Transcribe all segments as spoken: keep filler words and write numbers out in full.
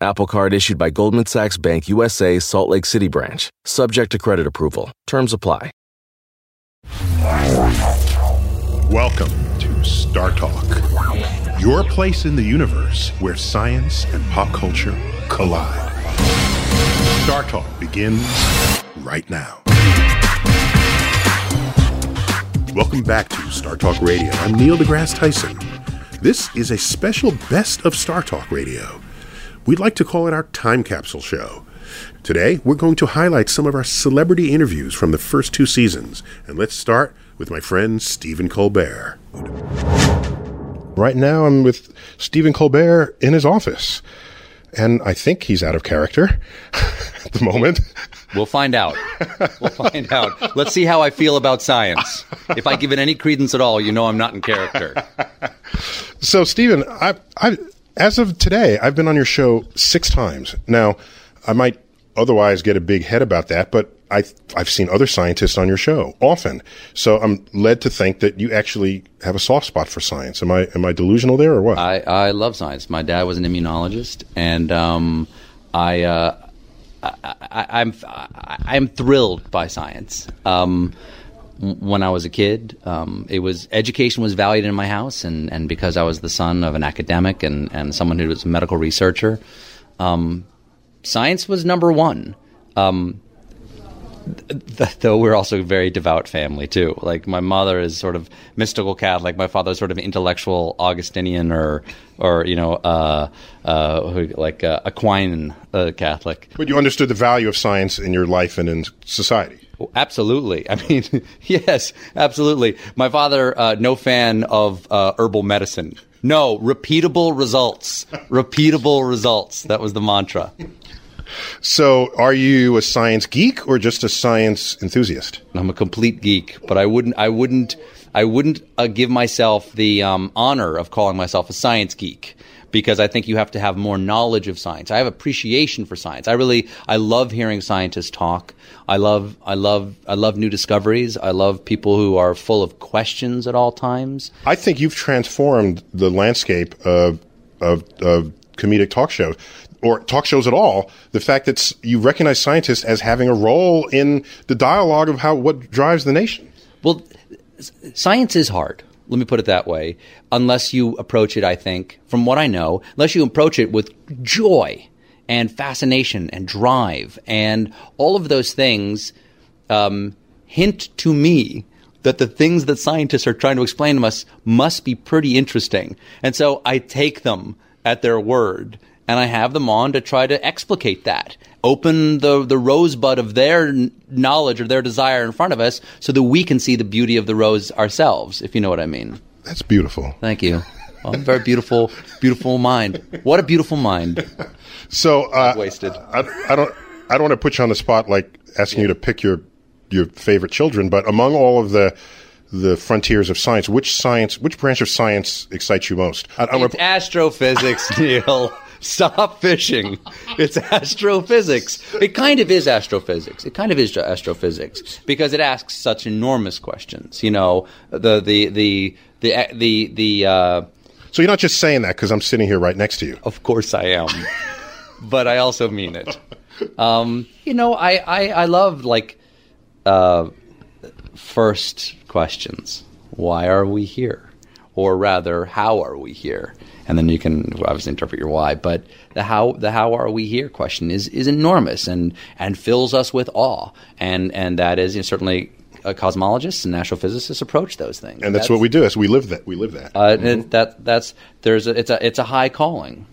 Apple Card issued by Goldman Sachs Bank U S A, Salt Lake City branch. Subject to credit approval. Terms apply. Welcome to Star Talk, your place in the universe where science and pop culture collide. Star Talk begins right now. Welcome back to Star Talk Radio. I'm Neil deGrasse Tyson. This is a special best of Star Talk Radio. We'd like to call it our Time Capsule Show. Today, we're going to highlight some of our celebrity interviews from the first two seasons. And let's start with my friend Stephen Colbert. Right now, I'm with Stephen Colbert in his office. And I think he's out of character at the moment. We'll find out. We'll find out. Let's see how I feel about science. If I give it any credence at all, you know I'm not in character. So, Stephen, I... I as of today, I've been on your show six times. Now, I might otherwise get a big head about that, but I, I've seen other scientists on your show often. So I'm led to think that you actually have a soft spot for science. Am I am I delusional there or what? I, I love science. My dad was an immunologist, and um, I, uh, I, I I'm I'm thrilled by science. Um, When I was a kid, um, it was education was valued in my house, and, and because I was the son of an academic and, and someone who was a medical researcher, um, science was number one. Um, th- th- though we're also a very devout family too. Like my mother is sort of mystical Catholic, my father is sort of intellectual Augustinian or or you know uh, uh, like uh, Aquinan uh, Catholic. But you understood the value of science in your life and in society. Absolutely. I mean, yes, absolutely. My father, uh, no fan of uh, herbal medicine. No, repeatable results. Repeatable results. That was the mantra. So are you a science geek or just a science enthusiast? I'm a complete geek, but I wouldn't I wouldn't I wouldn't uh, give myself the um, honor of calling myself a science geek, because I think you have to have more knowledge of science. I have appreciation for science. I really, I love hearing scientists talk. I love, I love, I love new discoveries. I love people who are full of questions at all times. I think you've transformed the landscape of, of, of comedic talk shows, or talk shows at all. The fact that you recognize scientists as having a role in the dialogue of how, what drives the nation. Well, science is hard. Let me put it that way. Unless you approach it, I think, from what I know, unless you approach it with joy and fascination and drive and all of those things, um, hint to me that the things that scientists are trying to explain to us must be pretty interesting. And so I take them at their word and I have them on to try to explicate that, open the, the rosebud of their knowledge or their desire in front of us so that we can see the beauty of the rose ourselves, if you know what I mean. That's beautiful. Thank you. Well, very beautiful, beautiful mind. What a beautiful mind. So, uh, wasted. I, I don't, I don't want to put you on the spot, like asking yeah. you to pick your, your favorite children, but among all of the, the frontiers of science, which science, which branch of science excites you most? I, I it's rep- astrophysics, Neil. Stop fishing. It's astrophysics. It kind of is astrophysics. It kind of is astrophysics because it asks such enormous questions. You know, the the the the the. the uh, so you're not just saying that because I'm sitting here right next to you. Of course I am, but I also mean it. Um, you know, I I, I love like uh, first questions. Why are we here? Or rather, how are we here? And then you can obviously interpret your why, but the how the how are we here question is, is enormous and, and fills us with awe, and and that is, you know, certainly uh, cosmologists and astrophysicists approach those things. And that's, that's what we do. That's, we live that. We live that. Uh, mm-hmm. And that that's there's a, it's a it's a high calling.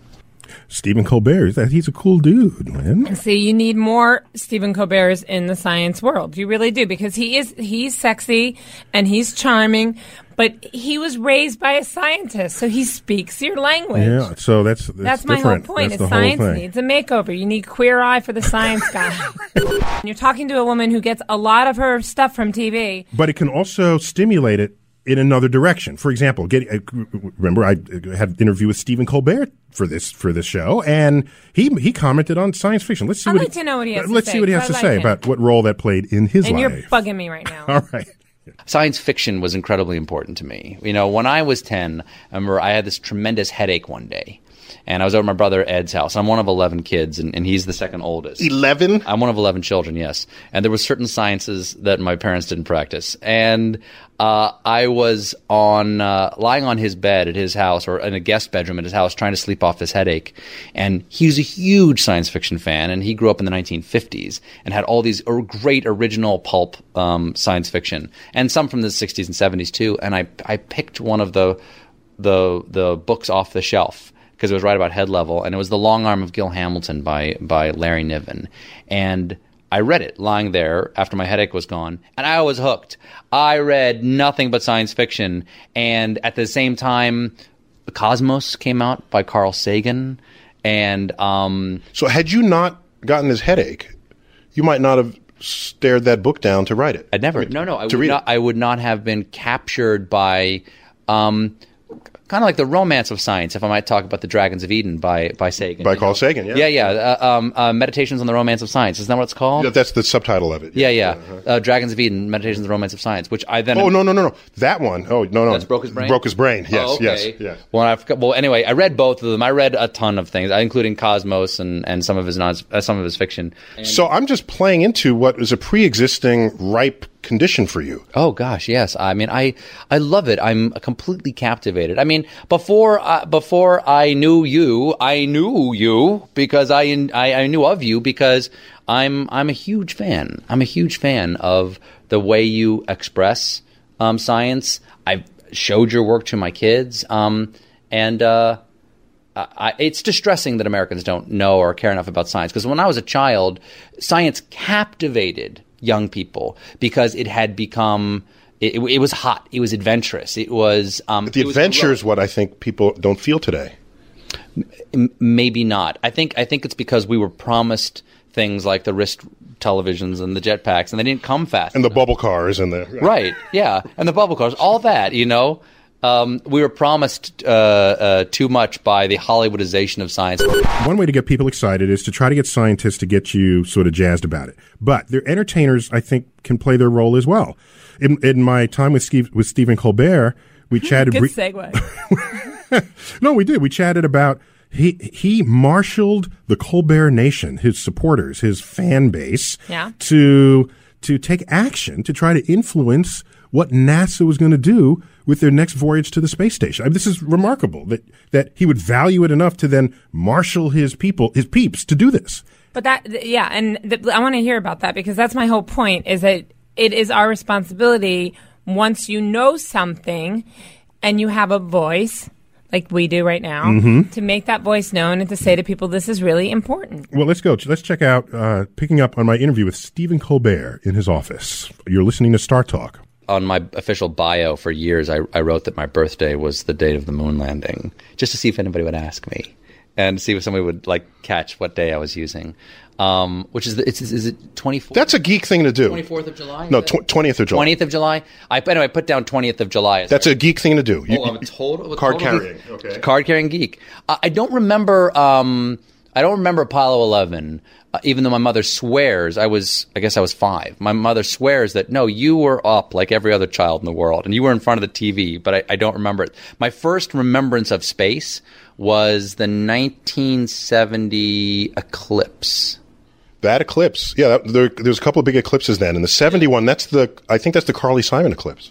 Stephen Colbert, he's a cool dude, man. See, you need more Stephen Colberts in the science world. You really do, because he is he's sexy and he's charming, but he was raised by a scientist, so he speaks your language. Yeah, so that's that's, that's my whole point. It's science needs a makeover. You need Queer Eye for the science guy. And you're talking to a woman who gets a lot of her stuff from T V, but it can also stimulate it in another direction. For example, get, remember I had an interview with Stephen Colbert for this for this show, and he he commented on science fiction. Let's see I'd what like he, to know what he has let's to say. see what he has to like say him. about what role that played in his and life. And you're bugging me right now. All right. Science fiction was incredibly important to me. You know, when I was ten, I remember I had this tremendous headache one day. And I was over at my brother Ed's house. I'm one of eleven kids, and, and he's the second oldest. eleven? I'm one of eleven children, yes. And there were certain sciences that my parents didn't practice. And uh, I was on uh, lying on his bed at his house, or in a guest bedroom at his house, trying to sleep off this headache. And he was a huge science fiction fan, and he grew up in the nineteen fifties and had all these great original pulp um, science fiction, and some from the sixties and seventies too. And I I picked one of the the the books off the shelf, because it was right about head level, and it was The Long Arm of Gil Hamilton by by Larry Niven. And I read it lying there after my headache was gone, and I was hooked. I read nothing but science fiction, and at the same time, Cosmos came out by Carl Sagan. And um, so had you not gotten this headache, you might not have stared that book down to write it. I'd never. I mean, no, no, I would, not, I would not have been captured by um, – kind of like the romance of science, if I might talk about The Dragons of Eden by, by Sagan. By Carl Sagan, yeah. Yeah, yeah. Uh, um, uh, Meditations on the Romance of Science. Isn't that what it's called? Yeah, that's the subtitle of it. Yeah, yeah. yeah. Uh-huh. Uh, Dragons of Eden, Meditations on the Romance of Science, which I then... Oh, am- no, no, no, no. That one. Oh, no, no. That's Broke His Brain? Broke His Brain, yes, oh, okay. yes. yes. Well, I forgot, well, anyway, I read both of them. I read a ton of things, including Cosmos and, and some of his non- uh, some of his fiction. And- so I'm just playing into what is a pre-existing ripe condition for you. Oh gosh, yes. I mean, I I love it. I'm completely captivated. I mean, before uh, before I knew you, I knew you because I, I I knew of you because I'm I'm a huge fan. I'm a huge fan of the way you express um, science. I've showed your work to my kids, um, and uh, I, it's distressing that Americans don't know or care enough about science, because when I was a child, science captivated young people because it had become it, it was hot, it was adventurous, it was um but the adventure was, is what I think people don't feel today. M- maybe not. I think I think it's because we were promised things like the wrist televisions and the jetpacks, and they didn't come fast and enough. The bubble cars and the right. right yeah and the bubble cars, all that, you know. Um, we were promised uh, uh, too much by the Hollywoodization of science. One way to get people excited is to try to get scientists to get you sort of jazzed about it. But their entertainers, I think, can play their role as well. In, in my time with Steve, with Stephen Colbert, we chatted. Good segue. No, we did. We chatted about he he marshaled the Colbert Nation, his supporters, his fan base, yeah. to to take action to try to influence what NASA was going to do with their next voyage to the space station. I mean, this is remarkable that, that he would value it enough to then marshal his people, his peeps, to do this. But that, yeah, and th- I want to hear about that, because that's my whole point, is that it is our responsibility, once you know something and you have a voice, like we do right now, mm-hmm. to make that voice known and to say to people, this is really important. Well, let's go. Let's check out, uh, picking up on my interview with Stephen Colbert in his office. You're listening to Star Talk. On my official bio for years, I, I wrote that my birthday was the date of the moon landing, just to see if anybody would ask me and see if somebody would like catch what day I was using. Um, which is the, it's is it twenty-fourth? That's a geek thing to do. twenty-fourth of July? No, tw- twentieth of July. twentieth of July. I anyway, I put down twentieth of July. That's there. A geek thing to do. You, oh, I'm a total card carrying. Okay. Card carrying geek. Uh, I don't remember. Um, I don't remember Apollo eleven. Uh, even though my mother swears, I was, I guess I was five. My mother swears that, no, you were up like every other child in the world, and you were in front of the T V, but I, I don't remember it. My first remembrance of space was the nineteen seventy eclipse. That eclipse. Yeah, that, there, there was a couple of big eclipses then. And the seventy-one, that's the, I think that's the Carly Simon eclipse.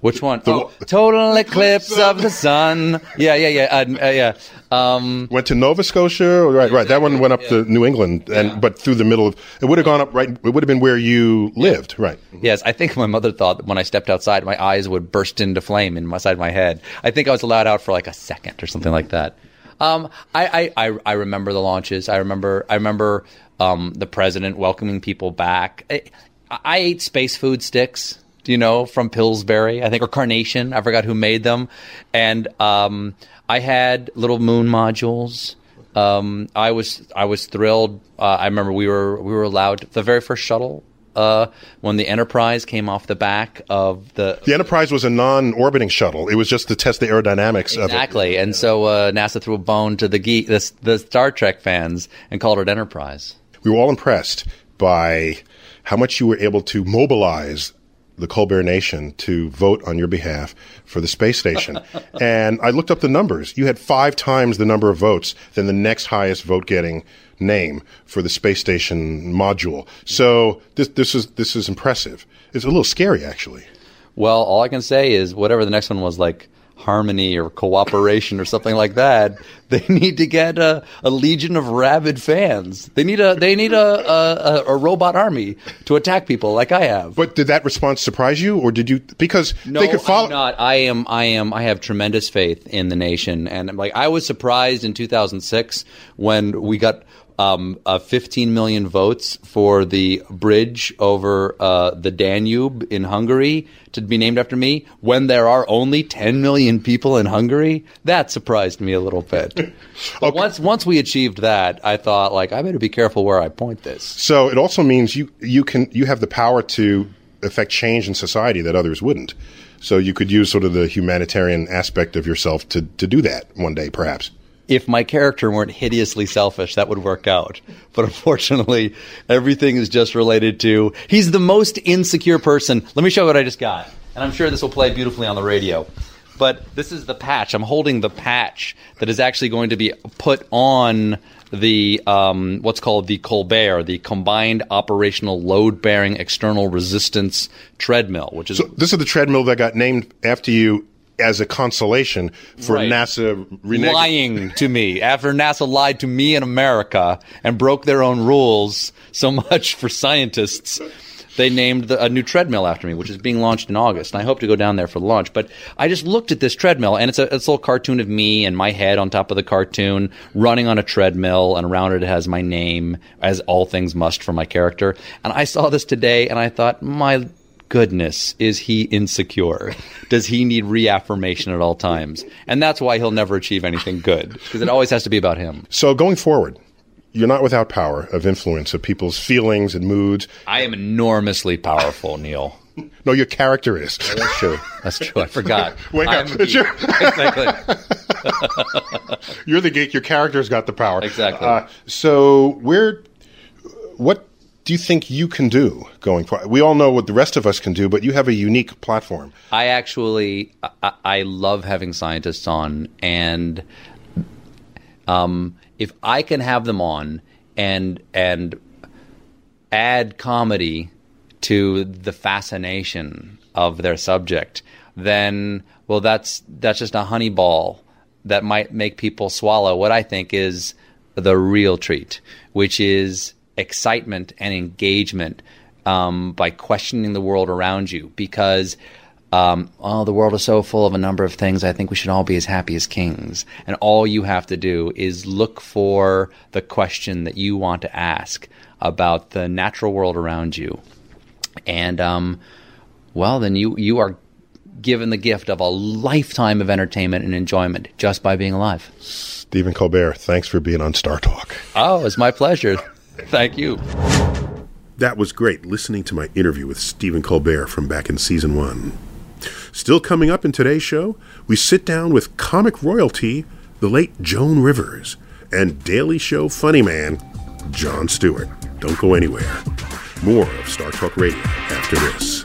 Which one? The, oh, total eclipse of the sun. Yeah, yeah, yeah, uh, uh, yeah. Um, went to Nova Scotia, right? Right. That one went up yeah. to New England, and yeah. but through the middle of it would have gone up. Right, it would have been where you lived, yeah. right? Yes, I think my mother thought that when I stepped outside, my eyes would burst into flame inside my head. I think I was allowed out for like a second or something like that. Um, I, I, I, I remember the launches. I remember, I remember um, the president welcoming people back. I, I ate space food sticks. You know, from Pillsbury, I think, or Carnation. I forgot who made them. And um, I had little moon modules. Um, I was I was thrilled. Uh, I remember we were we were allowed the very first shuttle uh, when the Enterprise came off the back of the. The Enterprise was a non-orbiting shuttle. It was just to test the aerodynamics exactly. of it. Exactly. And so uh, NASA threw a bone to the, geek, the the Star Trek fans and called it Enterprise. We were all impressed by how much you were able to mobilize the Colbert Nation to vote on your behalf for the space station. And I looked up the numbers. You had five times the number of votes than the next highest vote-getting name for the space station module. So this this is this is impressive. It's a little scary, actually. Well, all I can say is whatever the next one was, like Harmony or Cooperation or something like that, they need to get a, a legion of rabid fans. They need a they need a, a a robot army to attack people like I have. But did that response surprise you, or did you because no, they could follow? I'm not. I am. I am. I have tremendous faith in the nation, and like I was surprised in two thousand six when we got um, uh, fifteen million votes for the bridge over uh, the Danube in Hungary to be named after me when there are only ten million people in Hungary. That surprised me a little bit. But okay. once once we achieved that, I thought, like, I better be careful where I point this. So it also means you you can you have the power to affect change in society that others wouldn't. So you could use sort of the humanitarian aspect of yourself to, to do that one day, perhaps. If my character weren't hideously selfish, that would work out. But unfortunately, everything is just related to, he's the most insecure person. Let me show you what I just got. And I'm sure this will play beautifully on the radio. But this is the patch. I'm holding the patch that is actually going to be put on the um, what's called the Colbert, the Combined Operational Load-Bearing External Resistance Treadmill. Which is so this is the treadmill that got named after you as a consolation for right. NASA reneg- lying to me after NASA lied to me in America and broke their own rules so much for scientists. They named the, a new treadmill after me, which is being launched in August. And I hope to go down there for launch. But I just looked at this treadmill, and it's a, it's a little cartoon of me and my head on top of the cartoon running on a treadmill, and around it has my name, as all things must for my character. And I saw this today, and I thought, my goodness, is he insecure? Does he need reaffirmation at all times? And that's why he'll never achieve anything good, because it always has to be about him. So going forward, you're not without power of influence of people's feelings and moods. I am enormously powerful, Neil. No, your character is. Oh, that's true. That's true. I forgot. Wake I'm up. Your- exactly. You're the geek. Your character's got the power. Exactly. Uh, so where, what do you think you can do going forward? We all know what the rest of us can do, but you have a unique platform. I actually, I, I love having scientists on, and um, if I can have them on and and add comedy to the fascination of their subject, then well, that's that's just a honey ball that might make people swallow what I think is the real treat, which is excitement and engagement um, by questioning the world around you, because um, oh, the world is so full of a number of things. I think we should all be as happy as kings. And all you have to do is look for the question that you want to ask about the natural world around you. And um, well, then you, you are given the gift of a lifetime of entertainment and enjoyment just by being alive. Stephen Colbert, thanks for being on Star Talk. Oh, it's my pleasure. Thank you. That was great, listening to my interview with Stephen Colbert from back in season one. Still coming up in today's show, we sit down with comic royalty, the late Joan Rivers, and Daily Show funny man, Jon Stewart. Don't go anywhere. More of Star Talk Radio after this.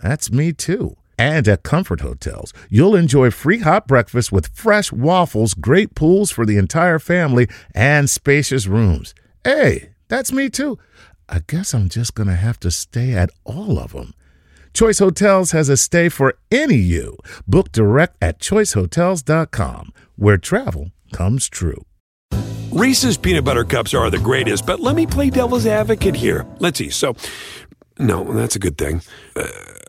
That's me too. And at Comfort Hotels, you'll enjoy free hot breakfast with fresh waffles, great pools for the entire family, and spacious rooms. Hey, that's me too. I guess I'm just going to have to stay at all of them. Choice Hotels has a stay for any you. Book direct at choice hotels dot com, where travel comes true. Reese's Peanut Butter Cups are the greatest, but let me play devil's advocate here. Let's see. So, no, that's a good thing. Uh,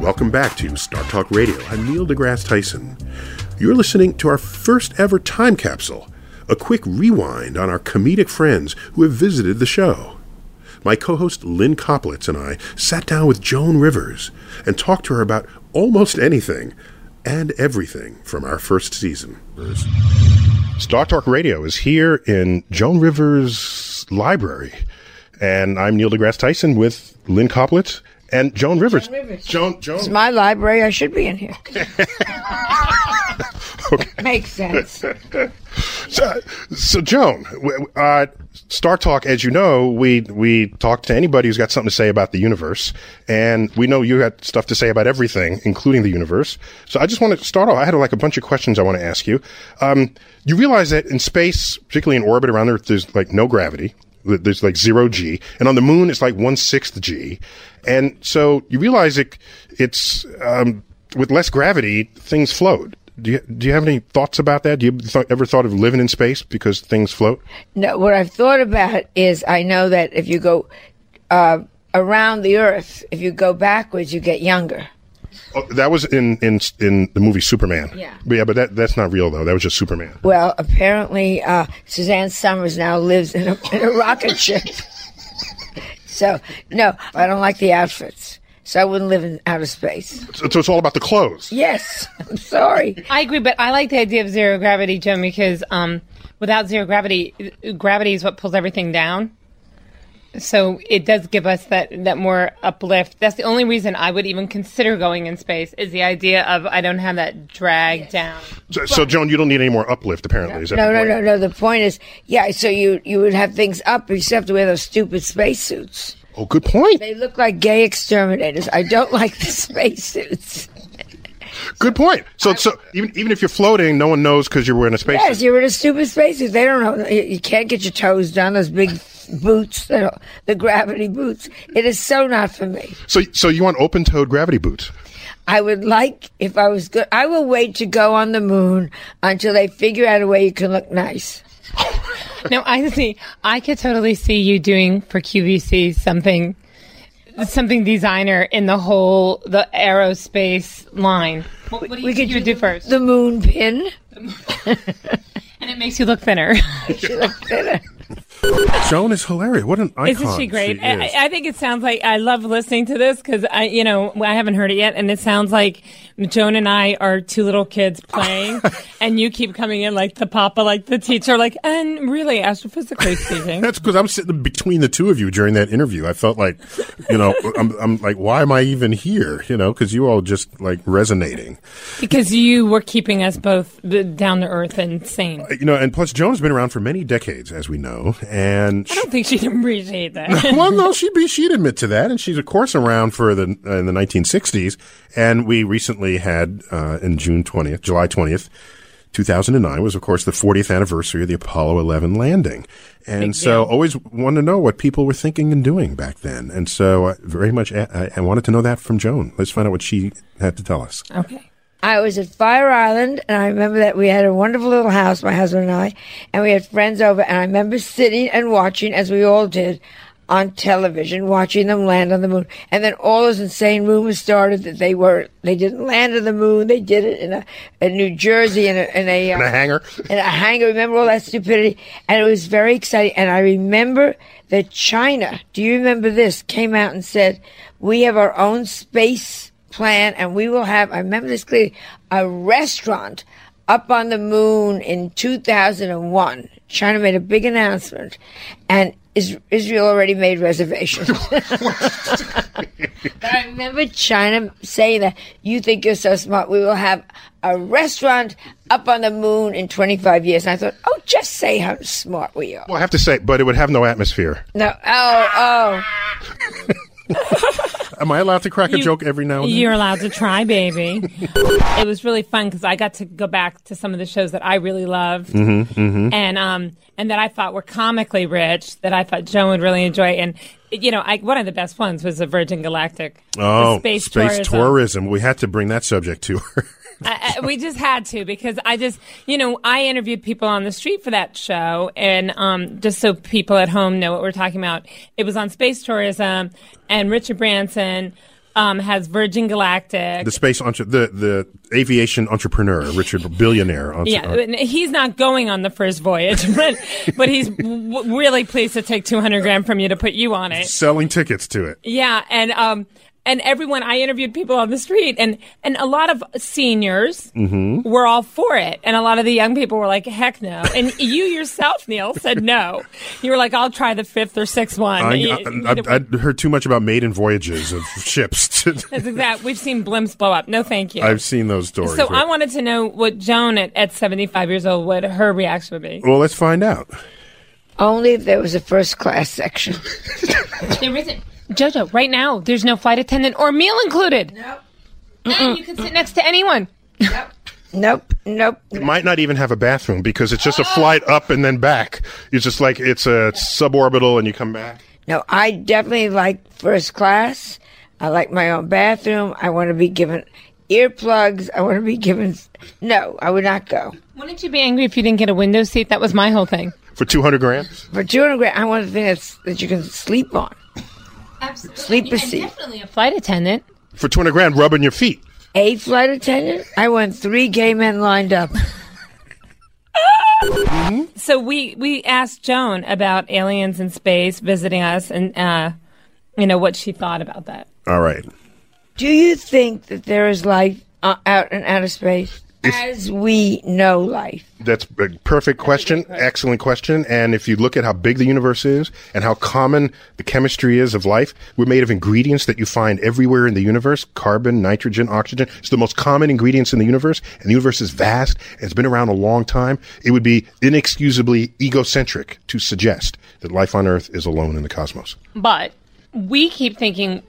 Welcome back to Star Talk Radio. I'm Neil deGrasse Tyson. You're listening to our first ever time capsule, a quick rewind on our comedic friends who have visited the show. My co-host Lynn Koplitz and I sat down with Joan Rivers and talked to her about almost anything and everything from our first season. Star Talk Radio is here in Joan Rivers' library, and I'm Neil deGrasse Tyson with Lynn Koplitz. And Joan Rivers. Joan Rivers. Joan, Joan. It's my library. I should be in here. Okay. Okay. Makes sense. So, so Joan, uh, Star Talk, as you know, we we talk to anybody who's got something to say about the universe. And we know you had stuff to say about everything, including the universe. So I just want to start off. I had like a bunch of questions I want to ask you. Um, you realize that in space, particularly in orbit around Earth, there's like no gravity. There's like zero G. And on the moon, it's like one-sixth G. And so you realize it, it's um, with less gravity, things float. Do you, do you have any thoughts about that? Do you th- ever thought of living in space because things float? No, what I've thought about is I know that if you go uh, around the Earth, if you go backwards, you get younger. Oh, that was in, in in the movie Superman. Yeah, but yeah, but that that's not real though. That was just Superman. Well, apparently uh, Suzanne Summers now lives in a, in a rocket ship. So no, I don't like the outfits. So I wouldn't live in outer space. So, so it's all about the clothes. Yes, I'm sorry. I agree, but I like the idea of zero gravity, Joan, because um, without zero gravity, gravity is what pulls everything down. So it does give us that, that more uplift. That's the only reason I would even consider going in space is the idea of I don't have that drag yes. down. So, but, so, Joan, you don't need any more uplift, apparently. No, is that no, no, no, no. The point is, yeah, so you, you would have things up, but you still have to wear those stupid spacesuits. Oh, good point. They look like gay exterminators. I don't like the spacesuits. Good point. So, I, so even even if you're floating, no one knows because you're wearing a spacesuit. Yes, suit. You're in a stupid spacesuit. They don't know. You, you can't get your toes done. Those big boots, you know, the gravity boots. It is so not for me. So, so you want open-toed gravity boots? I would like if I was good. I will wait to go on the moon until they figure out a way you can look nice. No, I see. I could totally see you doing for Q V C something. Something designer in the whole, the aerospace line. What, what do you we could do, do first? The moon pin. And it makes you look thinner. You look thinner. Joan is hilarious. What an icon. Isn't she great? She is. I, I think it sounds like, I love listening to this because I, you know, I haven't heard it yet. And it sounds like Joan and I are two little kids playing, and you keep coming in like the papa, like the teacher, like, and really, astrophysically speaking. That's because I'm sitting between the two of you during that interview. I felt like, you know, I'm, I'm like, why am I even here? You know, because you all just like resonating. Because you were keeping us both down to earth and sane. You know, and plus Joan's been around for many decades, as we know. And I don't she, think she'd appreciate that. Well, no, she'd be, she'd admit to that. And she's, of course, around for the, uh, in the nineteen sixties. And we recently had, uh, in June twentieth, July twentieth, two thousand nine was, of course, the fortieth anniversary of the Apollo eleven landing. And Big so deal. Always wanted to know what people were thinking and doing back then. And so I very much, I, I wanted to know that from Joan. Let's find out what she had to tell us. Okay. I was at Fire Island, and I remember that we had a wonderful little house, my husband and I, and we had friends over, and I remember sitting and watching, as we all did, on television, watching them land on the moon. And then all those insane rumors started that they were, they didn't land on the moon, they did it in a, in New Jersey, in a, in a, in uh, a hangar. In a hangar, remember all that stupidity? And it was very exciting, and I remember that China, do you remember this, came out and said, we have our own space plan, and we will have, I remember this clearly, a restaurant up on the moon in two thousand one. China made a big announcement, and is, Israel already made reservations. But I remember China saying that, you think you're so smart, we will have a restaurant up on the moon in twenty-five years. And I thought, oh, just say how smart we are. Well, I have to say, but it would have no atmosphere. No. Oh, oh. Am I allowed to crack you, a joke every now and then? You're allowed to try, baby. It was really fun because I got to go back to some of the shows that I really loved, mm-hmm, mm-hmm. and um and that I thought were comically rich, that I thought Joan would really enjoy. And you know, I, one of the best ones was the Virgin Galactic. Oh, space, space tourism. tourism. We had to bring that subject to her. I, I, we just had to, because I just, you know, I interviewed people on the street for that show, and um, just so people at home know what we're talking about, it was on space tourism, and Richard Branson um, has Virgin Galactic. The space, entre- the, the aviation entrepreneur, Richard, billionaire. Entre- yeah, he's not going on the first voyage, but, but he's w- really pleased to take two hundred grand from you to put you on it. Selling tickets to it. Yeah, and... um. And everyone, I interviewed people on the street, and, and a lot of seniors mm-hmm. were all for it. And a lot of the young people were like, heck no. And you yourself, Neil, said no. You were like, I'll try the fifth or sixth one. I, you, I, I, I, I heard too much about maiden voyages of ships. That's exactly. We've seen blimps blow up. No, thank you. I've seen those stories. So right? I wanted to know what Joan at, at seventy-five years old, what her reaction would be. Well, let's find out. Only if there was a first class section. There isn't. Jojo, right now, there's no flight attendant or meal included. Nope. And you can sit next to anyone. Nope. Nope. Nope. It might not even have a bathroom because it's just oh. a flight up and then back. It's just like it's a it's suborbital and you come back. No, I definitely like first class. I like my own bathroom. I want to be given earplugs. I want to be given... No, I would not go. Wouldn't you be angry if you didn't get a window seat? That was my whole thing. For two hundred grand? For two hundred grand, I want a thing that's, that you can sleep on. Absolutely. Sleeper seat. Definitely a flight attendant. For two hundred grand, rubbing your feet. A flight attendant? I want three gay men lined up. mm-hmm. So we, we asked Joan about aliens in space visiting us and, uh, you know, what she thought about that. All right. Do you think that there is life uh, out in outer space? If, as we know life. That's a perfect question. That's a good question. Excellent question. And if you look at how big the universe is and how common the chemistry is of life, we're made of ingredients that you find everywhere in the universe. Carbon, nitrogen, oxygen. It's the most common ingredients in the universe. And the universe is vast. And it's been around a long time. It would be inexcusably egocentric to suggest that life on Earth is alone in the cosmos. But we keep thinking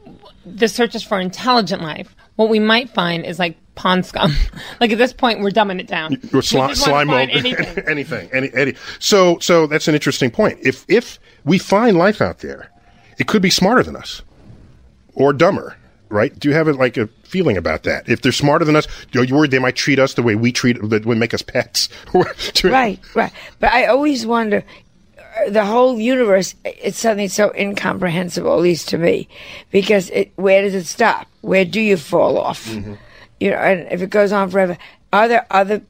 the search is for intelligent life. What we might find is like pond scum. Like at this point, we're dumbing it down. We're sli- we slime mold. Anything. anything any, any. So, so that's an interesting point. If if we find life out there, it could be smarter than us or dumber, right? Do you have a, like a feeling about that? If they're smarter than us, are you worried they might treat us the way we treat, that would make us pets? Right, right. But I always wonder. The whole universe, it's something so incomprehensible, at least to me, because it, where does it stop? Where do you fall off? Mm-hmm. You know, and if it goes on forever, are there other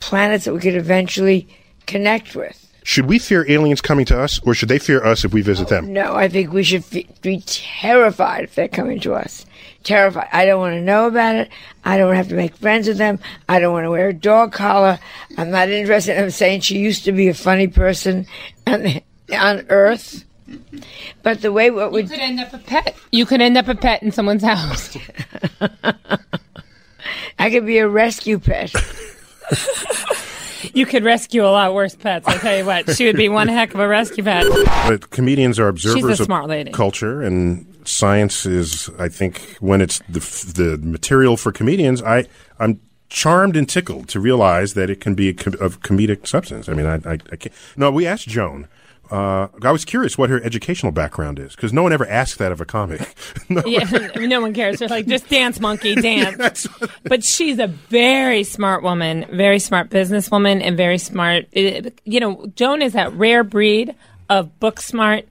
planets that we could eventually connect with? Should we fear aliens coming to us, or should they fear us if we visit oh, them? No, I think we should fe- be terrified if they're coming to us. terrified. I don't want to know about it. I don't have to make friends with them. I don't want to wear a dog collar. I'm not interested. I'm saying she used to be a funny person on, on Earth. But the way what we... You could end up a pet. You could end up a pet in someone's house. I could be a rescue pet. You could rescue a lot worse pets. I'll tell you what. She would be one heck of a rescue pet. But comedians are observers of culture, and science is, I think, when it's the, the material for comedians, I, I'm charmed and tickled to realize that it can be a com- of comedic substance. I mean, I, I, I can't. No, we asked Joan. Uh, I was curious what her educational background is, because no one ever asks that of a comic. No, yeah, one. No one cares. They're like, just dance, monkey, dance. Yeah, but she's a very smart woman, very smart businesswoman, and very smart. It, you know, Joan is that rare breed of book smart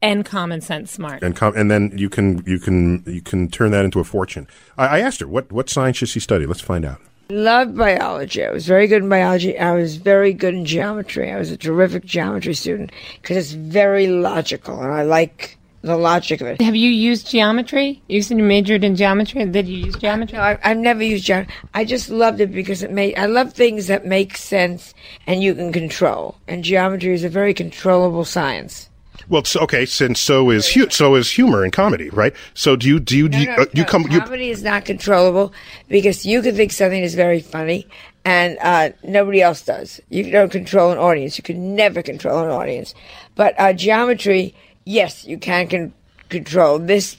and common sense smart. And com- and then you can you can you can turn that into a fortune. I, I asked her what what science should she study. Let's find out. Loved biology. I was very good in biology. I was very good in geometry. I was a terrific geometry student because it's very logical, and I like the logic of it. Have you used geometry? You said you majored in geometry. Did you use geometry? No, I, I've never used geometry. I just loved it because it made. I love things that make sense and you can control. And geometry is a very controllable science. Well, so, okay, since so is hu- so is humor and comedy, right? So do you do you, do you, no, no, uh, you no, come? Comedy you... is not controllable because you can think something is very funny, and uh, nobody else does. You don't control an audience. You can never control an audience. But uh, geometry, yes, you can con- control this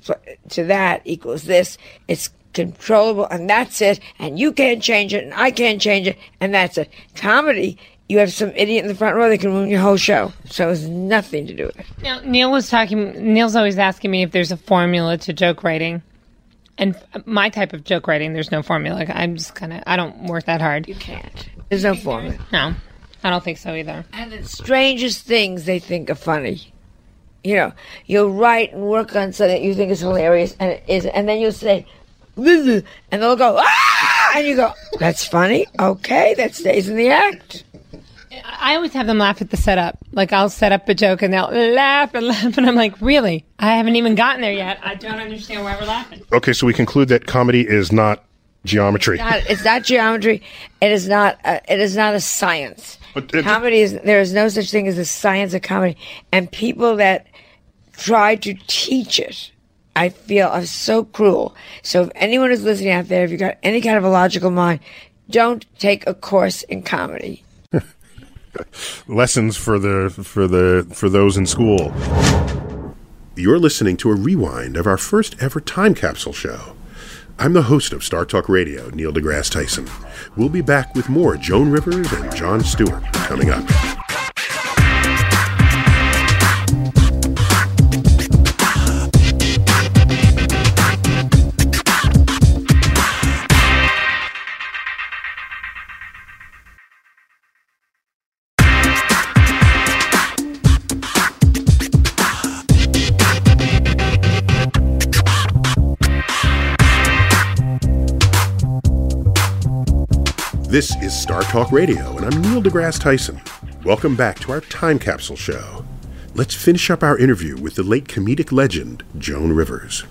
to that equals this. It's controllable, and that's it. And you can't change it, and I can't change it, and that's it. Comedy. You have some idiot in the front row that can ruin your whole show. So it has nothing to do with it. Now, Neil was talking, Neil's always asking me if there's a formula to joke writing. And my type of joke writing, there's no formula. I'm just kind of, I don't work that hard. You can't. There's no formula. No, I don't think so either. And the strangest things they think are funny. You know, you'll write and work on something you think is hilarious, and it isn't. And then you'll say, and they'll go, ah! And you go, that's funny? Okay, that stays in the act. I always have them laugh at the setup. Like, I'll set up a joke, and they'll laugh and laugh, and I'm like, really? I haven't even gotten there yet. I don't understand why we're laughing. Okay, so we conclude that comedy is not geometry. It's not, it's not geometry. It is not a, it is not a science. But, uh, comedy is, there is no such thing as a science of comedy. And people that try to teach it, I feel, are so cruel. So if anyone is listening out there, if you've got any kind of a logical mind, don't take a course in comedy. Lessons for the for the for those in school. You're listening to a rewind of our first ever time capsule show. I'm the host of Star Talk Radio, Neil deGrasse Tyson. We'll be back with more Joan Rivers and Jon Stewart coming up. This is Star Talk Radio, and I'm Neil deGrasse Tyson. Welcome back to our Time Capsule show. Let's finish up our interview with the late comedic legend, Joan Rivers.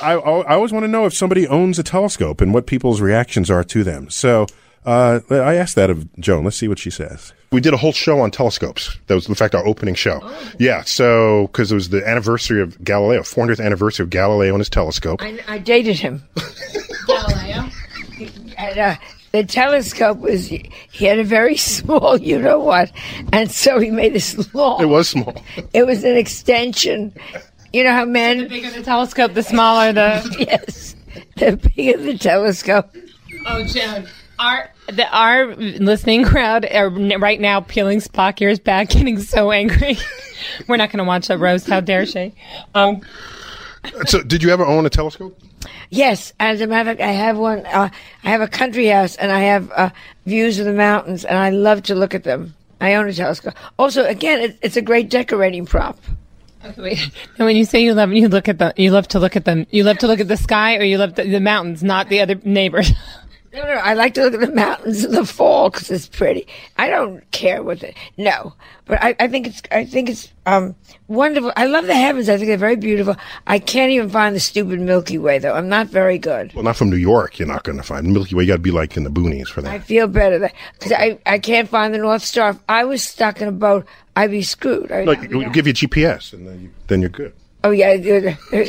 I, I always want to know if somebody owns a telescope and what people's reactions are to them. So uh, I asked that of Joan. Let's see what she says. We did a whole show on telescopes. That was, in fact, our opening show. Oh. Yeah, so, because it was the anniversary of Galileo, four hundredth anniversary of Galileo and his telescope. I, I dated him. Galileo? And, uh, the telescope was, he had a very small, you know what, and so he made this long. It was small. It was an extension. You know how men... The bigger the telescope, the smaller the... Yes. The bigger the telescope. Oh, Joan. Our, the, our listening crowd are right now peeling Spock ears back, getting so angry. We're not going to watch that roast. How dare she? Um... So, did you ever own a telescope? Yes. As a matter of fact, I have one. Uh, I have a country house, and I have uh, views of the mountains, and I love to look at them. I own a telescope. Also, again, it, it's a great decorating prop. Okay, wait. And when you say you love, you look at the, you love to look at them. You love to look at the sky, or you love the, the mountains, not the other neighbors. No, no, I like to look at the mountains in the fall because it's pretty. I don't care what the no, but I, I think it's I think it's um wonderful. I love the heavens. I think they're very beautiful. I can't even find the stupid Milky Way though. I'm not very good. Well, not from New York. You're not going to find Milky Way. You got to be like in the boonies for that. I feel better because I I can't find the North Star. If I was stuck in a boat, I'd be screwed. I, no, it'll give you G P S, and then you, then you're good. Oh, yeah. When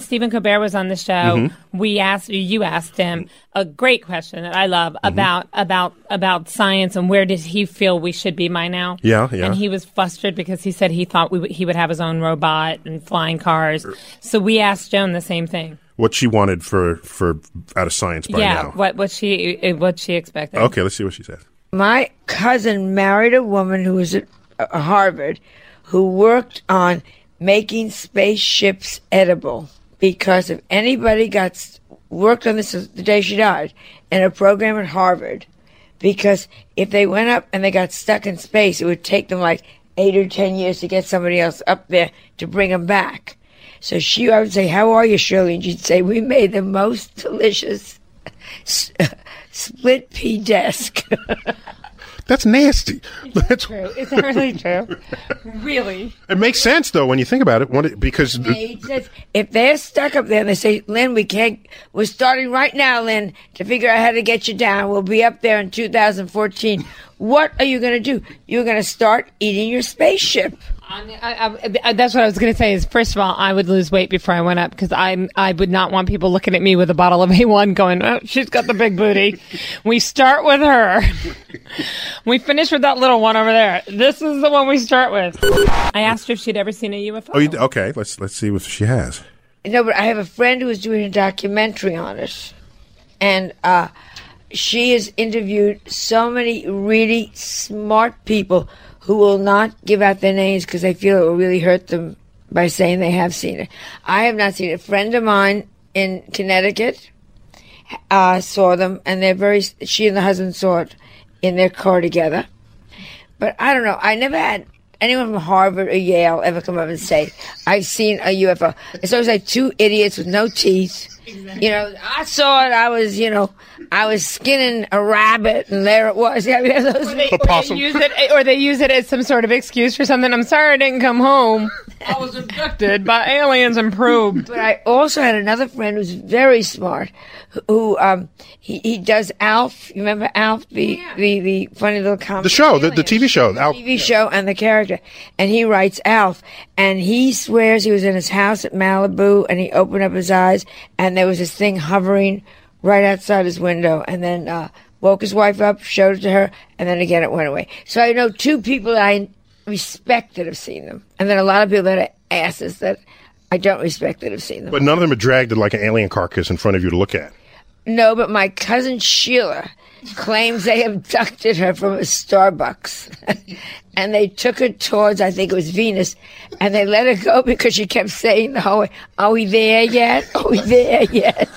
Stephen Colbert was on the show, mm-hmm. we asked you asked him a great question that I love mm-hmm. about about about science and where does he feel we should be by now? Yeah, yeah. And he was flustered because he said he thought we w- he would have his own robot and flying cars. So we asked Joan the same thing. What she wanted for, for out of science by yeah, now. Yeah, what, what, she, what she expected. Okay, let's see what she said. My cousin married a woman who was at uh, Harvard who worked on making spaceships edible because if anybody got worked on this the day she died in a program at Harvard, because if they went up and they got stuck in space, it would take them like eight or ten years to get somebody else up there to bring them back. So she, I would say, how are you, Shirley? And she'd say, we made the most delicious s- split pea desk. That's nasty. It's That's true. It's really true. Really. It makes sense, though, when you think about it, when it because it made sense. If they're stuck up there and they say, Lynn, we can't, we're starting right now, Lynn, to figure out how to get you down. We'll be up there in two thousand fourteen. What are you going to do? You're going to start eating your spaceship. I mean, I, I, that's what I was going to say is, first of all, I would lose weight before I went up because I I would not want people looking at me with a bottle of A one going, oh, she's got the big booty. We start with her. We finish with that little one over there. This is the one we start with. I asked her if she'd ever seen a U F O. Oh, you, okay, let's let's see if she has. No, but I have a friend who is doing a documentary on it, and uh, she has interviewed so many really smart people who will not give out their names because they feel it will really hurt them by saying they have seen it. I have not seen it. A friend of mine in Connecticut uh, saw them, and they're very. She and the husband saw it in their car together. But I don't know. I never had anyone from Harvard or Yale ever come up and say, I've seen a U F O. It's always like two idiots with no teeth. Exactly. You know, I saw it. I was, you know, I was skinning a rabbit, and there it was. I mean, those or, they, or, they use it, or they use it as some sort of excuse for something. I'm sorry I didn't come home. I was abducted by aliens and probed. But I also had another friend who's very smart, who um, he, he does Alf. You remember Alf, the yeah. the, the funny little comedy? The show, the, the T V show. The Alf. T V show and the character. And he writes Alf. And he swears he was in his house at Malibu, and he opened up his eyes, and there was this thing hovering right outside his window, and then uh, woke his wife up, showed it to her, and then again it went away. So I know two people that I respect that have seen them, and then a lot of people that are asses that I don't respect that have seen them. But none of them are dragged like an alien carcass in front of you to look at. No, but my cousin Sheila claims they abducted her from a Starbucks, and they took her towards, I think it was Venus, and they let her go because she kept saying the whole way, are we there yet? Are we there yet?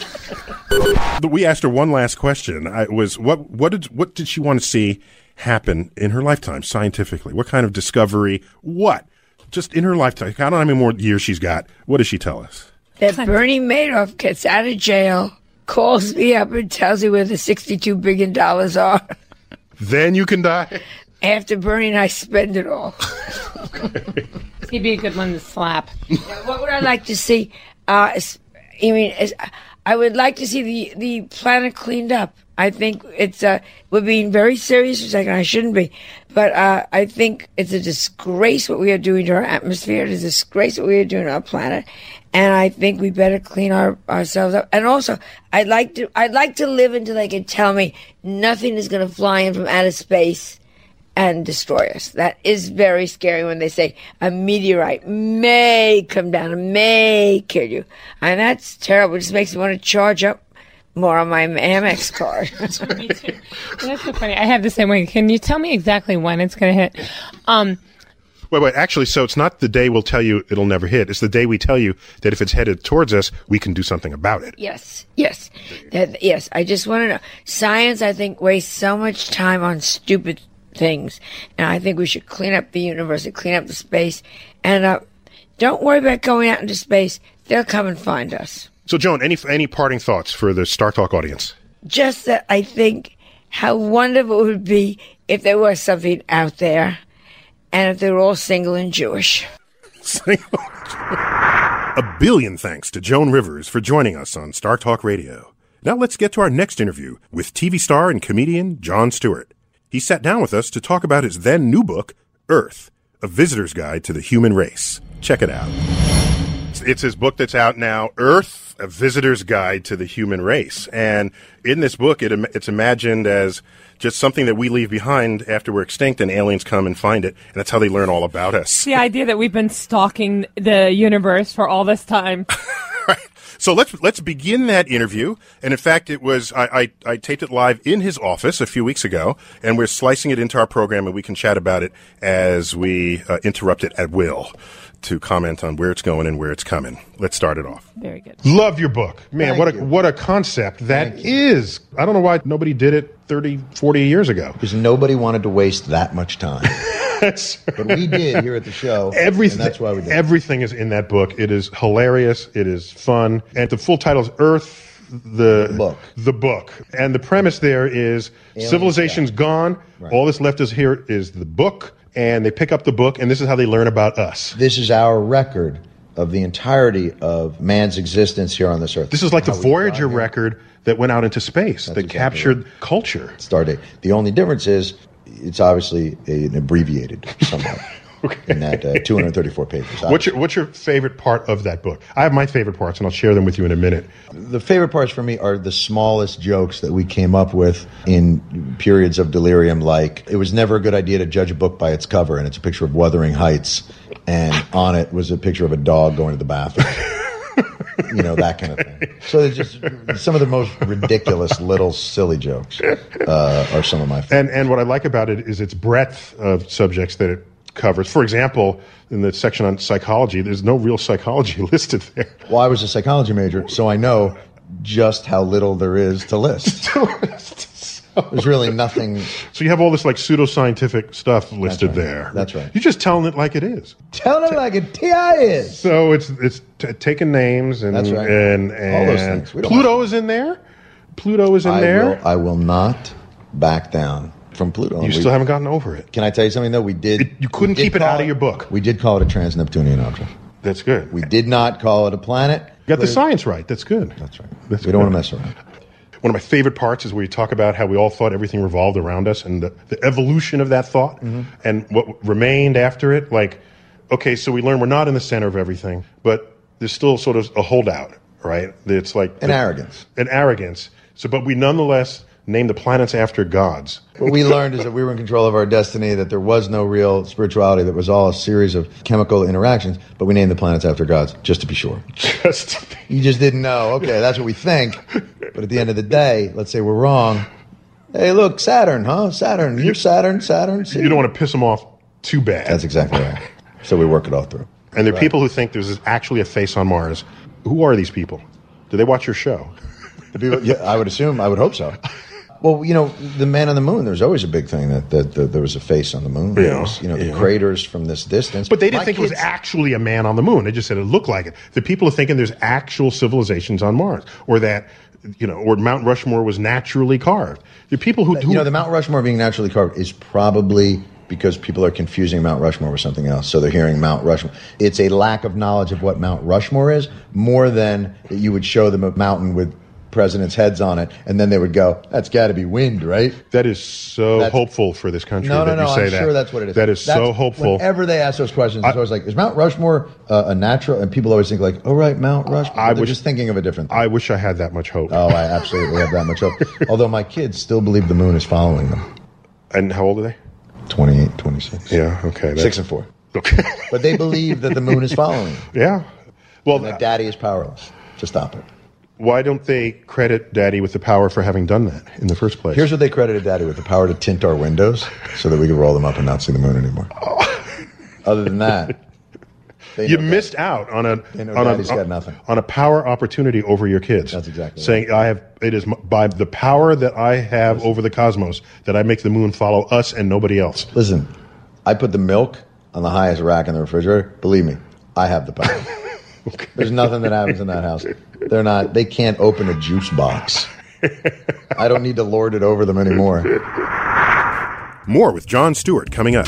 We asked her one last question. I was what what did what did she want to see happen in her lifetime scientifically? What kind of discovery? What? Just in her lifetime. I don't know how many more years she's got. What does she tell us? That Bernie Madoff gets out of jail, calls me up and tells me where the sixty-two billion dollars are. Then you can die? After Bernie and I spend it all. Okay. He'd be a good one to slap. Now, what would I like to see? Uh, I mean, I would like to see the, the planet cleaned up. I think it's uh, we're being very serious for a second. I shouldn't be. But uh, I think it's a disgrace what we are doing to our atmosphere. It's a disgrace what we are doing to our planet. And I think we better clean our, ourselves up. And also, I'd like to I'd like to live until they can tell me nothing is going to fly in from outer space and destroy us. That is very scary when they say a meteorite may come down and may kill you. And that's terrible. It just makes me want to charge up more on my Amex card. Me too. That's so funny. I have the same way. Can you tell me exactly when it's going to hit? Um, wait, wait. Actually, so it's not the day we'll tell you it'll never hit. It's the day we tell you that if it's headed towards us, we can do something about it. Yes, yes. That, yes, I just want to know. Science, I think, wastes so much time on stupid things, and I think we should clean up the universe and clean up the space, and uh, don't worry about going out into space. They'll come and find us. So, Joan, any any parting thoughts for the Star Talk audience? Just that I think how wonderful it would be if there was something out there and if they were all single and Jewish. Single and Jewish. A billion thanks to Joan Rivers for joining us on Star Talk Radio. Now let's get to our next interview with T V star and comedian Jon Stewart. He sat down with us to talk about his then new book, Earth, A Visitor's Guide to the Human Race. Check it out. It's his book that's out now, Earth, A Visitor's Guide to the Human Race. And in this book, it, it's imagined as just something that we leave behind after we're extinct and aliens come and find it. And that's how they learn all about us. The idea that we've been stalking the universe for all this time. Right. So let's let's begin that interview. And in fact, it was I, I, I taped it live in his office a few weeks ago, and we're slicing it into our program, and we can chat about it as we uh, interrupt it at will to comment on where it's going and where it's coming. Let's start it off. Very good. Love your book. Man, Thank what a, you. what a concept that Thank is. I don't know why nobody did it thirty, forty years ago. Because nobody wanted to waste that much time. But we did here at the show. Everything, and that's why we did. Everything is in that book. It is hilarious. It is fun. And the full title is Earth, the, the book. The book. And the premise there is Alien civilization's guy. gone. Right. All that's left is here is the book. And they pick up the book, and this is how they learn about us. This is our record of the entirety of man's existence here on this Earth. This is like how the Voyager record that went out into space, That's that exactly captured right. culture. Stardate. The only difference is it's obviously a, an abbreviated somehow okay. in that uh, two hundred thirty-four pages. Obviously. What's your, what's your favorite part of that book? I have my favorite parts, and I'll share them with you in a minute. The favorite parts for me are the smallest jokes that we came up with in periods of delirium, like it was never a good idea to judge a book by its cover, and it's a picture of Wuthering Heights, and on it was a picture of a dog going to the bathroom. You know, that kind of thing. So just some of the most ridiculous little silly jokes uh, are some of my favorites. And, and what I like about it is its breadth of subjects that it covers. For example, in the section on psychology, there's no real psychology listed there. Well, I was a psychology major, so I know just how little there is to list. to list. There's really nothing. So you have all this like pseudoscientific stuff listed That's right. there. That's right. You're just telling it like it is. Telling it like it T I is. So it's it's t- taking names and, That's right. and and all those things. We don't Pluto like is in there. Pluto is in I there. Will, I will not back down from Pluto. You we, still haven't gotten over it. Can I tell you something though? We did. It, you couldn't did keep it out of your book. We did call it a trans-Neptunian object. That's good. We did not call it a planet. You got the science right. That's good. That's right. That's we good. Don't want to mess around. One of my favorite parts is where you talk about how we all thought everything revolved around us and the, the evolution of that thought mm-hmm. and what remained after it. Like, okay, so we learn we're not in the center of everything, but there's still sort of a holdout, right? It's like an the, arrogance. An arrogance. So, but we nonetheless name the planets after gods. What we learned is that we were in control of our destiny, that there was no real spirituality, that was all a series of chemical interactions, but we named the planets after gods, just to be sure. Just to be. You just didn't know. Okay, that's what we think. But at the end of the day, let's say we're wrong. Hey, look, Saturn, huh? Saturn, you're Saturn, Saturn. See? You don't want to piss them off too bad. That's exactly right. So we work it all through. And there are right. people who think there's actually a face on Mars. Who are these people? Do they watch your show? The people, yeah, I would assume, I would hope so. Well, you know, the man on the moon, there was always a big thing that, that, that there was a face on the moon. Yeah. Was, you know, yeah. the craters from this distance. But they didn't My think kids, it was actually a man on the moon. They just said it looked like it. The people are thinking there's actual civilizations on Mars or that, you know, or Mount Rushmore was naturally carved. The people who, who... You know, the Mount Rushmore being naturally carved is probably because people are confusing Mount Rushmore with something else, so they're hearing Mount Rushmore. It's a lack of knowledge of what Mount Rushmore is more than that you would show them a mountain with presidents' heads on it, and then they would go, that's got to be wind, right? That is so that's, hopeful for this country no, no, that you no, say I'm that. I'm sure that's what it is. That is that's, so hopeful. Whenever they ask those questions, I, it's always like, is Mount Rushmore uh, a natural? And people always think like, oh, right, Mount Rushmore. I was just thinking of a different thing. I wish I had that much hope. Oh, I absolutely have that much hope. Although my kids still believe the moon is following them. And how old are they? twenty-eight, twenty-six Yeah, okay. That's... Six and four. Okay. But they believe that the moon is following them. Yeah. Well, and that daddy is powerless to stop it. Why don't they credit Daddy with the power for having done that in the first place? Here's what they credited Daddy with, the power to tint our windows so that we could roll them up and not see the moon anymore. Oh. Other than that, you missed that. out on a on a, got nothing. on a power opportunity over your kids. That's exactly saying right. I have it is by the power that I have Listen. over the cosmos that I make the moon follow us and nobody else. Listen, I put the milk on the highest rack in the refrigerator. Believe me, I have the power. Okay. There's nothing that happens in that house They're not. They can't open a juice box. I don't need to lord it over them anymore. More with Jon Stewart coming up.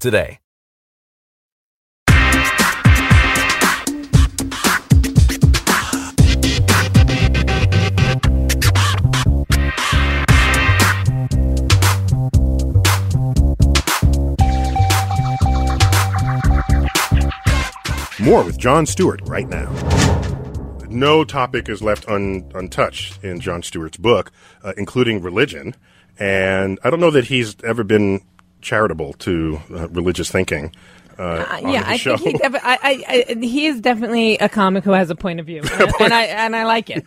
Today. More with Jon Stewart right now. No topic is left un- untouched in Jon Stewart's book, uh, including religion. And I don't know that he's ever been charitable to uh, religious thinking. Uh, uh, yeah, I show. think he, def- I, I, I, he is definitely a comic who has a point of view, and, and I and I like it.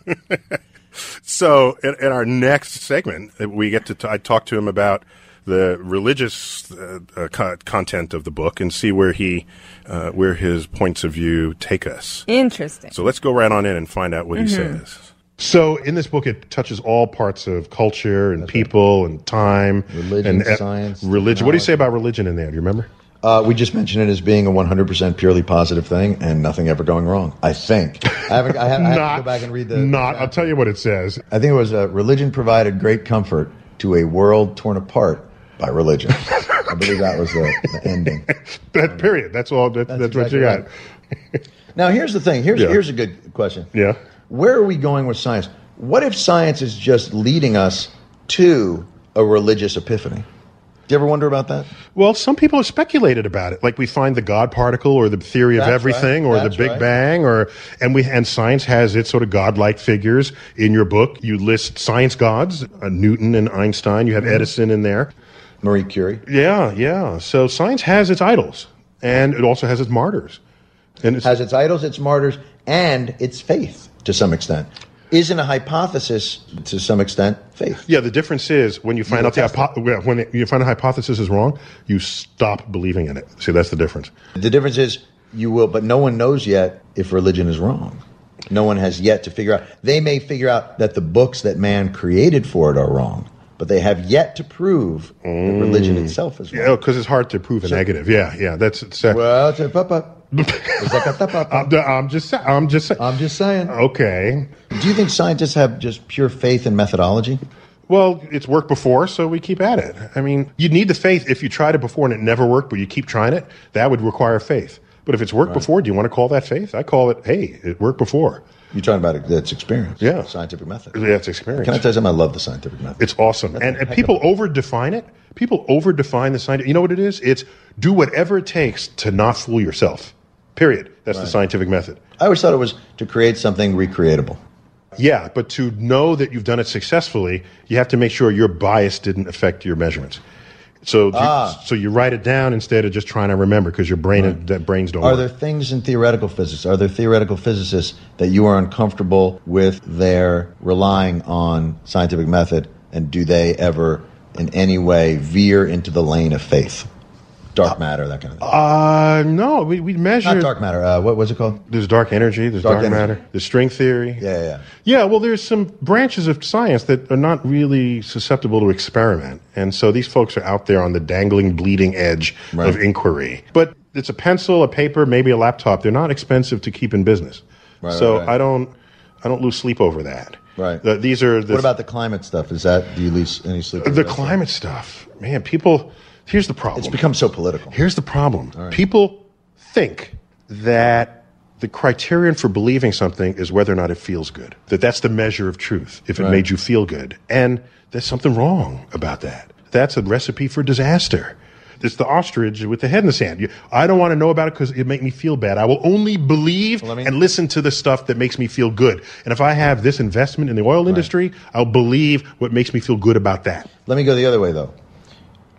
So, in, in our next segment, we get to t- I talk to him about the religious uh, uh, co- content of the book and see where he, uh, where his points of view take us. Interesting. So let's go right on in and find out what mm-hmm. he says. So in this book, it touches all parts of culture and people and time. Religion, and, uh, science. Religion. What do you say about religion in there? Do you remember? Uh, we just mentioned it as being a one hundred percent purely positive thing and nothing ever going wrong, I think. I haven't. I have, not, I have to go back and read the... Not. The I'll tell you what it says. I think it was, uh, religion provided great comfort to a world torn apart by religion. I believe that was the, the ending. That period. That's all. That, that's, that's exactly what you got. Right. Now, here's the thing. Here's yeah. Here's a good question. Yeah. Where are we going with science? What if science is just leading us to a religious epiphany? Do you ever wonder about that? Well, some people have speculated about it. Like we find the God particle or the theory That's of everything right. or That's the Big right. Bang or and we and science has its sort of godlike figures. In your book, you list science gods, uh, Newton and Einstein. You have mm-hmm. Edison in there. Marie Curie. Yeah, yeah. So science has its idols and it also has its martyrs. And it's, has its idols, its martyrs, and its faith. To some extent, isn't a hypothesis to some extent faith? Yeah, the difference is when you find you out the hypo- when you find a hypothesis is wrong, you stop believing in it. See, that's the difference. The difference is you will, but no one knows yet if religion is wrong. No one has yet to figure out. They may figure out that the books that man created for it are wrong, but they have yet to prove mm. that religion itself is wrong. Yeah, because it's hard to prove a so, negative. Yeah, yeah, that's it's, uh, well, it's a pop up. I'm, I'm just saying. I'm just saying. I'm just saying. Okay. Do you think scientists have just pure faith in methodology? Well, it's worked before, so we keep at it. I mean, you need the faith if you tried it before and it never worked, but you keep trying it. That would require faith. But if it's worked right. before, do you want to call that faith? I call it, hey, it worked before. You're talking about it, that's experience. Yeah. Scientific method. Yeah, it's experience. Can I tell you something? I love the scientific method. It's awesome. That's and and people over-define it. People over-define the scientific. You know what it is? It's do whatever it takes to not fool yourself. Period. That's right. The scientific method. I always thought it was to create something recreatable. Yeah, but to know that you've done it successfully, you have to make sure your bias didn't affect your measurements. So, ah. so you write it down instead of just trying to remember, because your brain right. that brains don't. Are work. There things in theoretical physics? Are there theoretical physicists that you are uncomfortable with their relying on scientific method, and do they ever in any way veer into the lane of faith? Dark matter, that kind of thing. Uh, no, we we measure not dark matter. Uh, what was it called? There's dark energy. There's dark, dark energy. matter. There's string theory. Yeah, yeah. Yeah. Well, there's some branches of science that are not really susceptible to experiment, and so these folks are out there on the dangling, bleeding edge right. of inquiry. But it's a pencil, a paper, maybe a laptop. They're not expensive to keep in business, right, so right, right. I don't I don't lose sleep over that. Right. The, these are. The what about the climate stuff? Is that do you lose any sleep? Over the that climate stuff, man. People. Here's the problem. It's become so political. Here's the problem. Right. People think that the criterion for believing something is whether or not it feels good, that that's the measure of truth, if it right. made you feel good. And there's something wrong about that. That's a recipe for disaster. It's the ostrich with the head in the sand. You, I don't want to know about it because it made me feel bad. I will only believe well, me, and listen to the stuff that makes me feel good. And if I have this investment in the oil industry, right. I'll believe what makes me feel good about that. Let me go the other way, though.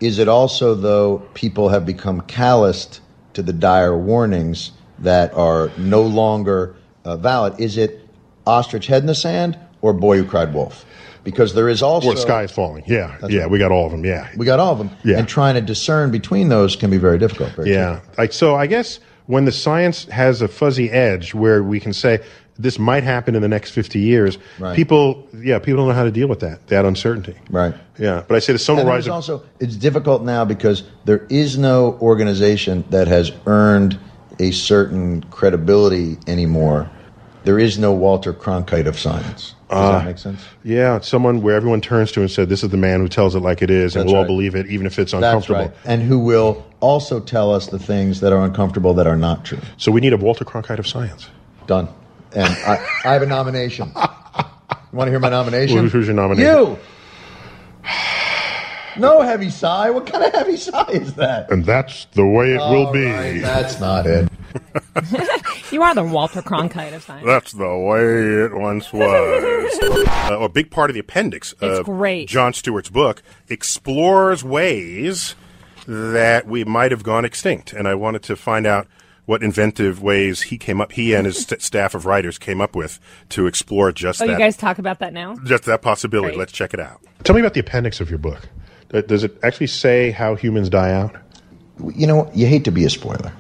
Is it also, though, people have become calloused to the dire warnings that are no longer uh, valid? Is it ostrich head in the sand or boy who cried wolf? Because there is also... Or the sky is falling, yeah. Yeah, right. we got all of them, yeah. We got all of them. Yeah. And trying to discern between those can be very difficult. Very yeah. I, so I guess when the science has a fuzzy edge where we can say... This might happen in the next fifty years. Right. People, yeah, people don't know how to deal with that, that uncertainty. Right. Yeah, but I say the summer rise... Of- also, it's difficult now because there is no organization that has earned a certain credibility anymore. There is no Walter Cronkite of science. Does uh, that make sense? Yeah, someone where everyone turns to and said, this is the man who tells it like it is, and That's we'll right. all believe it, even if it's uncomfortable. That's right. And who will also tell us the things that are uncomfortable that are not true. So we need a Walter Cronkite of science. Done. And I, I have a nomination. You want to hear my nomination? Who's your nomination? You! No heavy sigh. What kind of heavy sigh is that? And that's the way it All will be. Right, that's not it. You are the Walter Cronkite of science. That's the way it once was. uh, a big part of the appendix of Jon Stewart's book explores ways that we might have gone extinct. And I wanted to find out what inventive ways he came up, he and his st- staff of writers came up with to explore just oh, that. Oh, you guys talk about that now? Just that possibility. Great. Let's check it out. Tell me about the appendix of your book. Does it actually say how humans die out? You know, you hate to be a spoiler.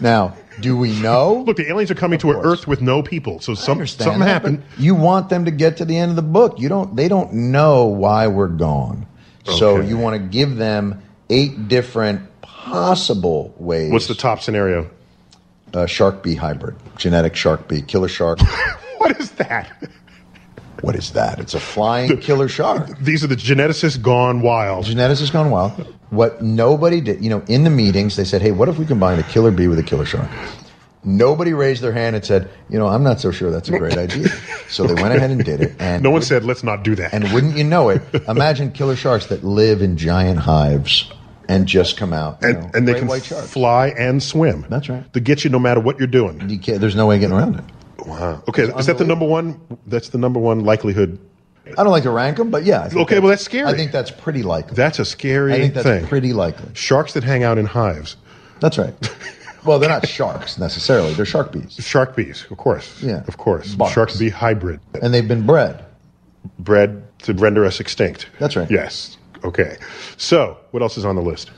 Now, do we know? Look, the aliens are coming of to course. Earth with no people, so some, something that, happened. You want them to get to the end of the book. You don't. They don't know why we're gone. Okay. So you want to give them eight different possible ways. What's the top scenario? Uh, shark bee hybrid, genetic shark bee, killer shark. What is that? What is that? It's a flying the, killer shark. These are the geneticists gone wild. Geneticists gone wild. What nobody did, you know, in the meetings, they said, hey, what if we combine a killer bee with a killer shark? Nobody raised their hand and said, you know, I'm not so sure that's a great idea. So they went ahead and did it. And no one said, let's not do that. And wouldn't you know it, imagine killer sharks that live in giant hives. And just come out. And, know, and they can fly and swim. That's right. They get you no matter what you're doing. You can't, there's no way of getting around it. Wow. Okay, it's is that the number one? That's the number one likelihood. I don't like to rank them, but yeah. Okay, well, that's scary. I think that's pretty likely. That's a scary thing. I think that's thing. pretty likely. Sharks that hang out in hives. That's right. Well, they're not sharks necessarily. They're shark bees. Shark bees, of course. Yeah. Of course. Barks. Shark bee hybrid. And they've been bred. Bred to render us extinct. That's right. Yes. Okay. So, what else is on the list?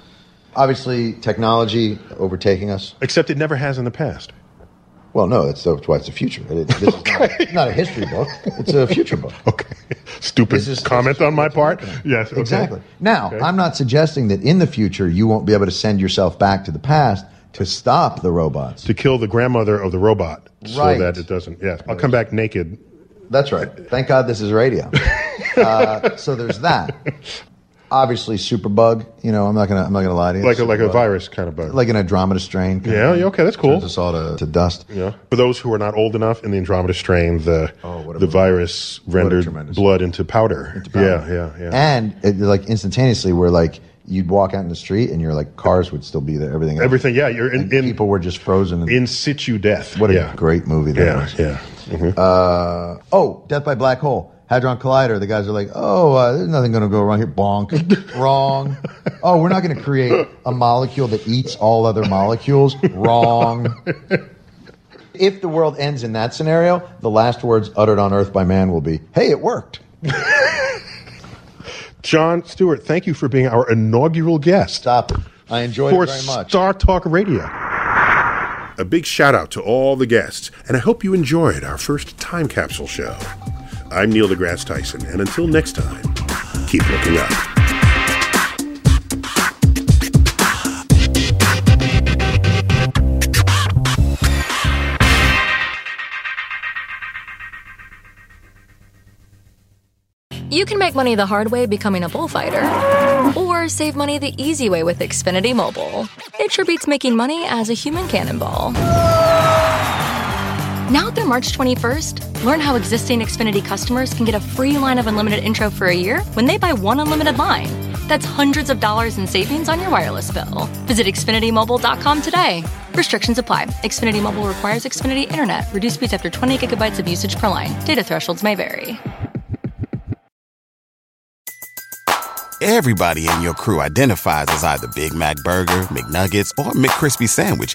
Obviously, technology overtaking us. Except it never has in the past. Well, no, that's, that's why it's the future. It, this okay. is not, not a history book. It's a future book. Okay. Stupid is, comment on my part. Time. Yes. Okay. Exactly. Now, okay. I'm not suggesting that in the future you won't be able to send yourself back to the past to stop the robots. To kill the grandmother of the robot. Right. So that it doesn't, yes. I'll come back naked. That's right. Thank God this is radio. uh, so there's that. Obviously, superbug. You know, I'm not gonna. I'm not gonna lie to you. Like a, like a virus kind of bug. Like an Andromeda strain. Yeah. Yeah. Okay. That's cool. Turns us all to, to dust. Yeah. For those who are not old enough, in the Andromeda strain, the oh, the virus rendered blood into powder. into powder. Yeah. Yeah. Yeah. And it, like instantaneously, we're like. You'd walk out in the street, and you're like, cars would still be there. Everything, else. everything, yeah. You're in, and in, people were just frozen. In, in situ death. What a yeah. great movie that yeah, was. Yeah, yeah. Mm-hmm. Uh, oh, Death by Black Hole. Hadron Collider, the guys are like, oh, uh, there's nothing going to go wrong here. Bonk. Wrong. Oh, we're not going to create a molecule that eats all other molecules. Wrong. If the world ends in that scenario, the last words uttered on Earth by man will be, hey, it worked. Jon Stewart, thank you for being our inaugural guest. Stop it. I enjoyed it very much. For Star Talk Radio. A big shout out to all the guests, and I hope you enjoyed our first time capsule show. I'm Neil deGrasse Tyson, and until next time, keep looking up. You can make money the hard way becoming a bullfighter, or save money the easy way with Xfinity Mobile. It sure beats making money as a human cannonball. Now through March twenty-first, learn how existing Xfinity customers can get a free line of unlimited intro for a year when they buy one unlimited line. That's hundreds of dollars in savings on your wireless bill. Visit Xfinity Mobile dot com today. Restrictions apply. Xfinity Mobile requires Xfinity Internet. Reduced speeds after twenty gigabytes of usage per line. Data thresholds may vary. Everybody in your crew identifies as either Big Mac Burger, McNuggets, or McCrispy Sandwich.